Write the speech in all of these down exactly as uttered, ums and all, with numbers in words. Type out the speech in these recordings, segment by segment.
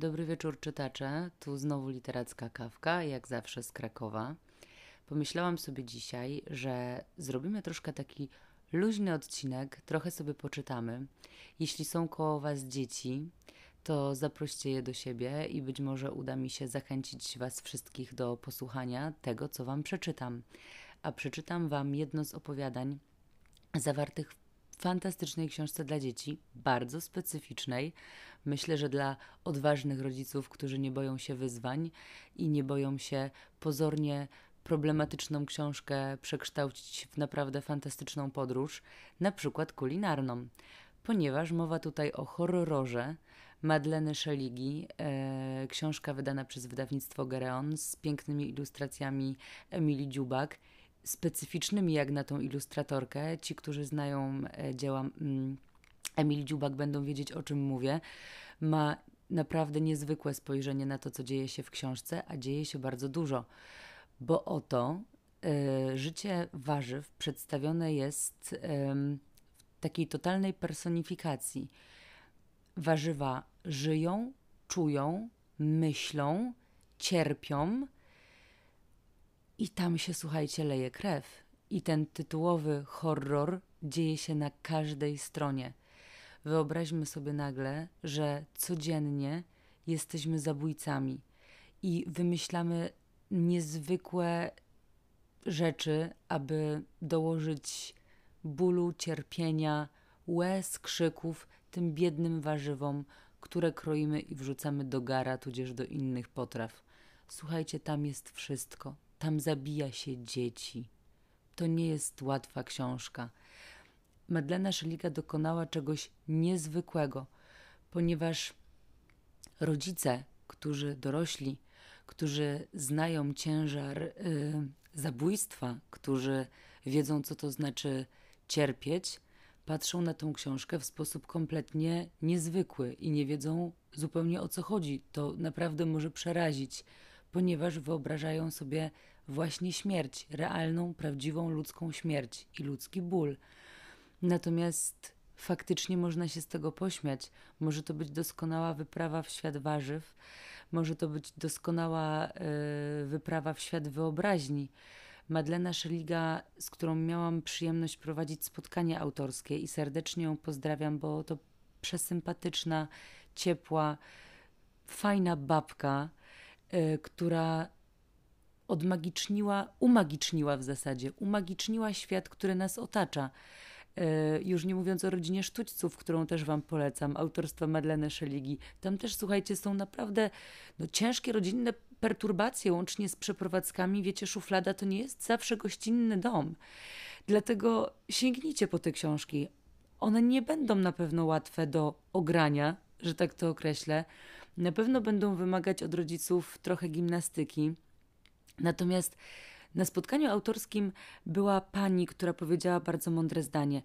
Dobry wieczór czytacze, tu znowu literacka kawka, jak zawsze z Krakowa. Pomyślałam sobie dzisiaj, że zrobimy troszkę taki luźny odcinek, trochę sobie poczytamy. Jeśli są koło Was dzieci, to zaproście je do siebie i być może uda mi się zachęcić Was wszystkich do posłuchania tego, co Wam przeczytam. A przeczytam Wam jedno z opowiadań zawartych w fantastycznej książce dla dzieci, bardzo specyficznej. Myślę, że dla odważnych rodziców, którzy nie boją się wyzwań i nie boją się pozornie problematyczną książkę przekształcić w naprawdę fantastyczną podróż, na przykład kulinarną. Ponieważ mowa tutaj o horrorze Madleny Szeligi, e, książka wydana przez wydawnictwo Gereon z pięknymi ilustracjami Emilii Dziubak, specyficznymi jak na tą ilustratorkę. Ci, którzy znają dzieła Emilii Dziubak, będą wiedzieć, o czym mówię. Ma naprawdę niezwykłe spojrzenie na to, co dzieje się w książce, a dzieje się bardzo dużo. Bo oto y, życie warzyw przedstawione jest y, w takiej totalnej personifikacji. Warzywa żyją, czują, myślą, cierpią, i tam się, słuchajcie, leje krew. I ten tytułowy horror dzieje się na każdej stronie. Wyobraźmy sobie nagle, że codziennie jesteśmy zabójcami i wymyślamy niezwykłe rzeczy, aby dołożyć bólu, cierpienia, łez, krzyków tym biednym warzywom, które kroimy i wrzucamy do gara, tudzież do innych potraw. Słuchajcie, tam jest wszystko. Tam zabija się dzieci. To nie jest łatwa książka. Madlena Szeliga dokonała czegoś niezwykłego, ponieważ rodzice, którzy dorośli, którzy znają ciężar yy, zabójstwa, którzy wiedzą, co to znaczy cierpieć, patrzą na tą książkę w sposób kompletnie niezwykły i nie wiedzą zupełnie, o co chodzi. To naprawdę może przerazić, ponieważ wyobrażają sobie właśnie śmierć, realną, prawdziwą ludzką śmierć i ludzki ból. Natomiast faktycznie można się z tego pośmiać. Może to być doskonała wyprawa w świat warzyw, może to być doskonała y, wyprawa w świat wyobraźni. Madlena Szeliga, z którą miałam przyjemność prowadzić spotkanie autorskie i serdecznie ją pozdrawiam, bo to przesympatyczna, ciepła, fajna babka, Y, która odmagiczniła, umagiczniła w zasadzie, umagiczniła świat, który nas otacza. Y, już nie mówiąc o Rodzinie Sztućców, którą też Wam polecam, autorstwa Madleny Szeligi. Tam też, słuchajcie, są naprawdę no, ciężkie rodzinne perturbacje, łącznie z przeprowadzkami. Wiecie, szuflada to nie jest zawsze gościnny dom. Dlatego sięgnijcie po te książki. One nie będą na pewno łatwe do ogrania, że tak to określę. Na pewno będą wymagać od rodziców trochę gimnastyki. Natomiast na spotkaniu autorskim była pani, która powiedziała bardzo mądre zdanie.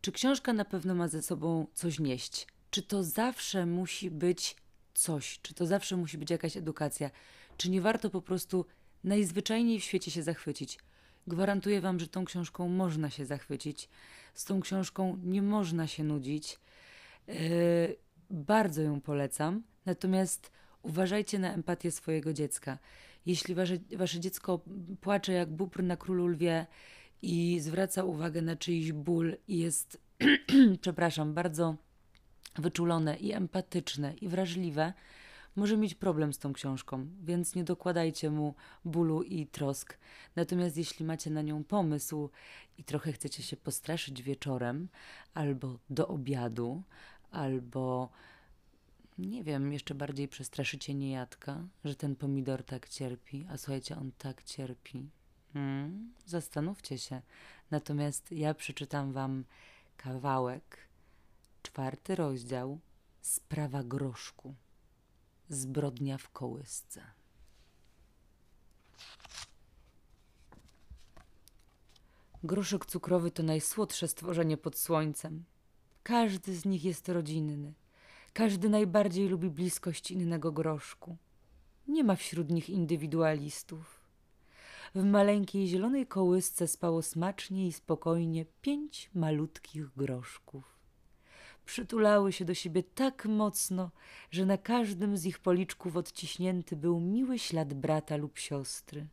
Czy książka na pewno ma ze sobą coś nieść? Czy to zawsze musi być coś? Czy to zawsze musi być jakaś edukacja? Czy nie warto po prostu najzwyczajniej w świecie się zachwycić? Gwarantuję Wam, że tą książką można się zachwycić. Z tą książką nie można się nudzić. Yy, bardzo ją polecam. Natomiast uważajcie na empatię swojego dziecka. Jeśli wasze, wasze dziecko płacze jak bóbr na Królu Lwie i zwraca uwagę na czyjś ból i jest, przepraszam, bardzo wyczulone i empatyczne i wrażliwe, może mieć problem z tą książką, więc nie dokładajcie mu bólu i trosk. Natomiast jeśli macie na nią pomysł i trochę chcecie się postraszyć wieczorem albo do obiadu, albo... nie wiem, jeszcze bardziej przestraszycie niejadka, że ten pomidor tak cierpi, a słuchajcie, on tak cierpi. Hmm, zastanówcie się. Natomiast ja przeczytam Wam kawałek, czwarty rozdział, Sprawa groszku. Zbrodnia w kołysce. Groszek cukrowy to najsłodsze stworzenie pod słońcem. Każdy z nich jest rodzinny. Każdy najbardziej lubi bliskość innego groszku. Nie ma wśród nich indywidualistów. W maleńkiej zielonej kołysce spało smacznie i spokojnie pięć malutkich groszków. Przytulały się do siebie tak mocno, że na każdym z ich policzków odciśnięty był miły ślad brata lub siostry.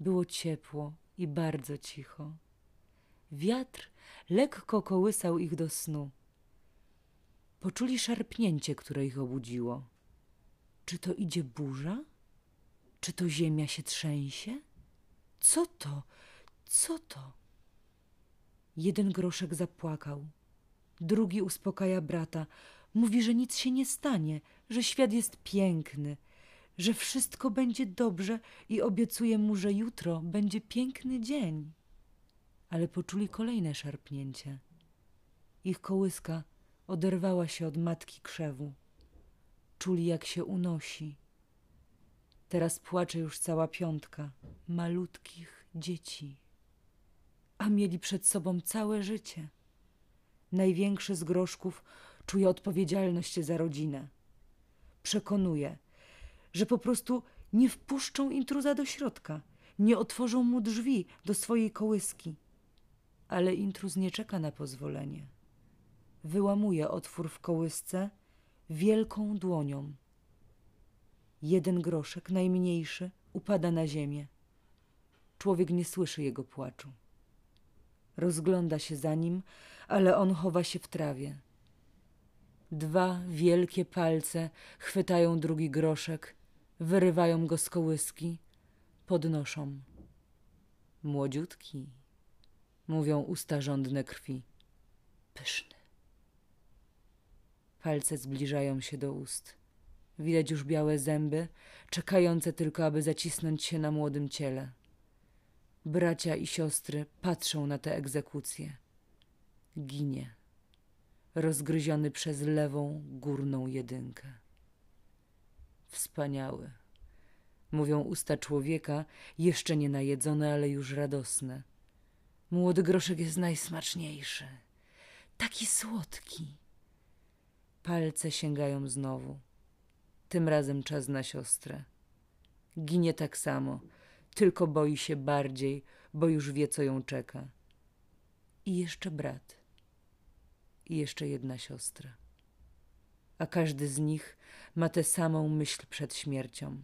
Było ciepło i bardzo cicho. Wiatr lekko kołysał ich do snu. Poczuli szarpnięcie, które ich obudziło. Czy to idzie burza? Czy to ziemia się trzęsie? Co to? Co to? Jeden groszek zapłakał. Drugi uspokaja brata. Mówi, że nic się nie stanie, że świat jest piękny, że wszystko będzie dobrze i obiecuje mu, że jutro będzie piękny dzień. Ale poczuli kolejne szarpnięcie. Ich kołyska oderwała się od matki krzewu. Czuli, jak się unosi. Teraz płacze już cała piątka malutkich dzieci. A mieli przed sobą całe życie. Największy z groszków czuje odpowiedzialność za rodzinę. Przekonuje, że po prostu nie wpuszczą intruza do środka, nie otworzą mu drzwi do swojej kołyski. Ale intruz nie czeka na pozwolenie. Wyłamuje otwór w kołysce wielką dłonią. Jeden groszek, najmniejszy, upada na ziemię. Człowiek nie słyszy jego płaczu. Rozgląda się za nim, ale on chowa się w trawie. Dwa wielkie palce chwytają drugi groszek, wyrywają go z kołyski, podnoszą. Młodziutki, mówią usta żądne krwi. Pyszny. Palce zbliżają się do ust. Widać już białe zęby, czekające tylko, aby zacisnąć się na młodym ciele. Bracia i siostry patrzą na tę egzekucję. Ginie, rozgryziony przez lewą górną jedynkę. Wspaniały, mówią usta człowieka, jeszcze nie najedzone, ale już radosne. Młody groszek jest najsmaczniejszy, taki słodki. Palce sięgają znowu. Tym razem czas na siostrę. Ginie tak samo, tylko boi się bardziej, bo już wie, co ją czeka. I jeszcze brat. I jeszcze jedna siostra. A każdy z nich ma tę samą myśl przed śmiercią.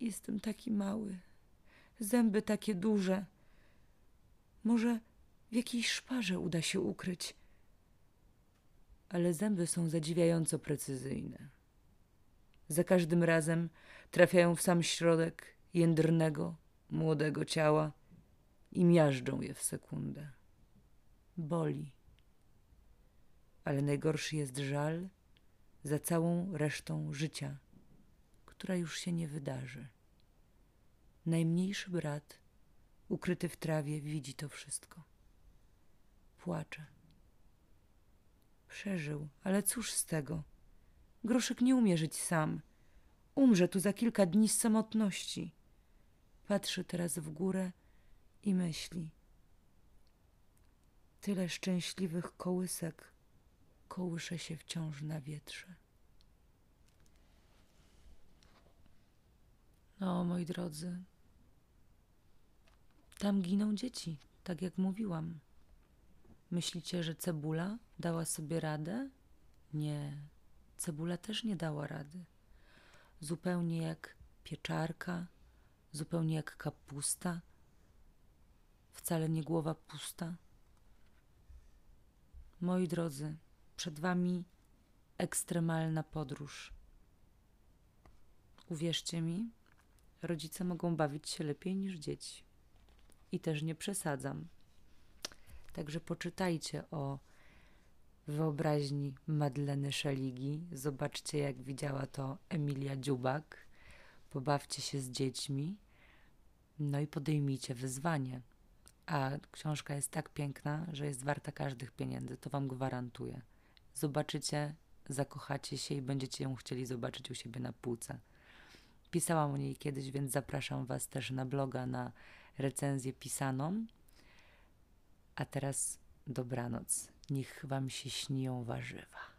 Jestem taki mały, zęby takie duże. Może w jakiejś szparze uda się ukryć. Ale zęby są zadziwiająco precyzyjne. Za każdym razem trafiają w sam środek jędrnego, młodego ciała i miażdżą je w sekundę. Boli. Ale najgorszy jest żal za całą resztą życia, która już się nie wydarzy. Najmniejszy brat, ukryty w trawie, widzi to wszystko. Płacze. Przeżył, ale cóż z tego? Groszek nie umie żyć sam. Umrze tu za kilka dni z samotności. Patrzy teraz w górę i myśli. Tyle szczęśliwych kołysek kołysze się wciąż na wietrze. No, moi drodzy, tam giną dzieci, tak jak mówiłam. Myślicie, że cebula dała sobie radę? Nie, cebula też nie dała rady. Zupełnie jak pieczarka, zupełnie jak kapusta. Wcale nie głowa pusta. Moi drodzy, przed wami ekstremalna podróż. Uwierzcie mi, rodzice mogą bawić się lepiej niż dzieci. I też nie przesadzam. Także poczytajcie o wyobraźni Madleny Szeligi. Zobaczcie, jak widziała to Emilia Dziubak. Pobawcie się z dziećmi. No i podejmijcie wyzwanie. A książka jest tak piękna, że jest warta każdych pieniędzy. To wam gwarantuję. Zobaczycie, zakochacie się i będziecie ją chcieli zobaczyć u siebie na półce. Pisałam o niej kiedyś, więc zapraszam was też na bloga, na recenzję pisaną. A teraz dobranoc. Niech wam się śnią warzywa.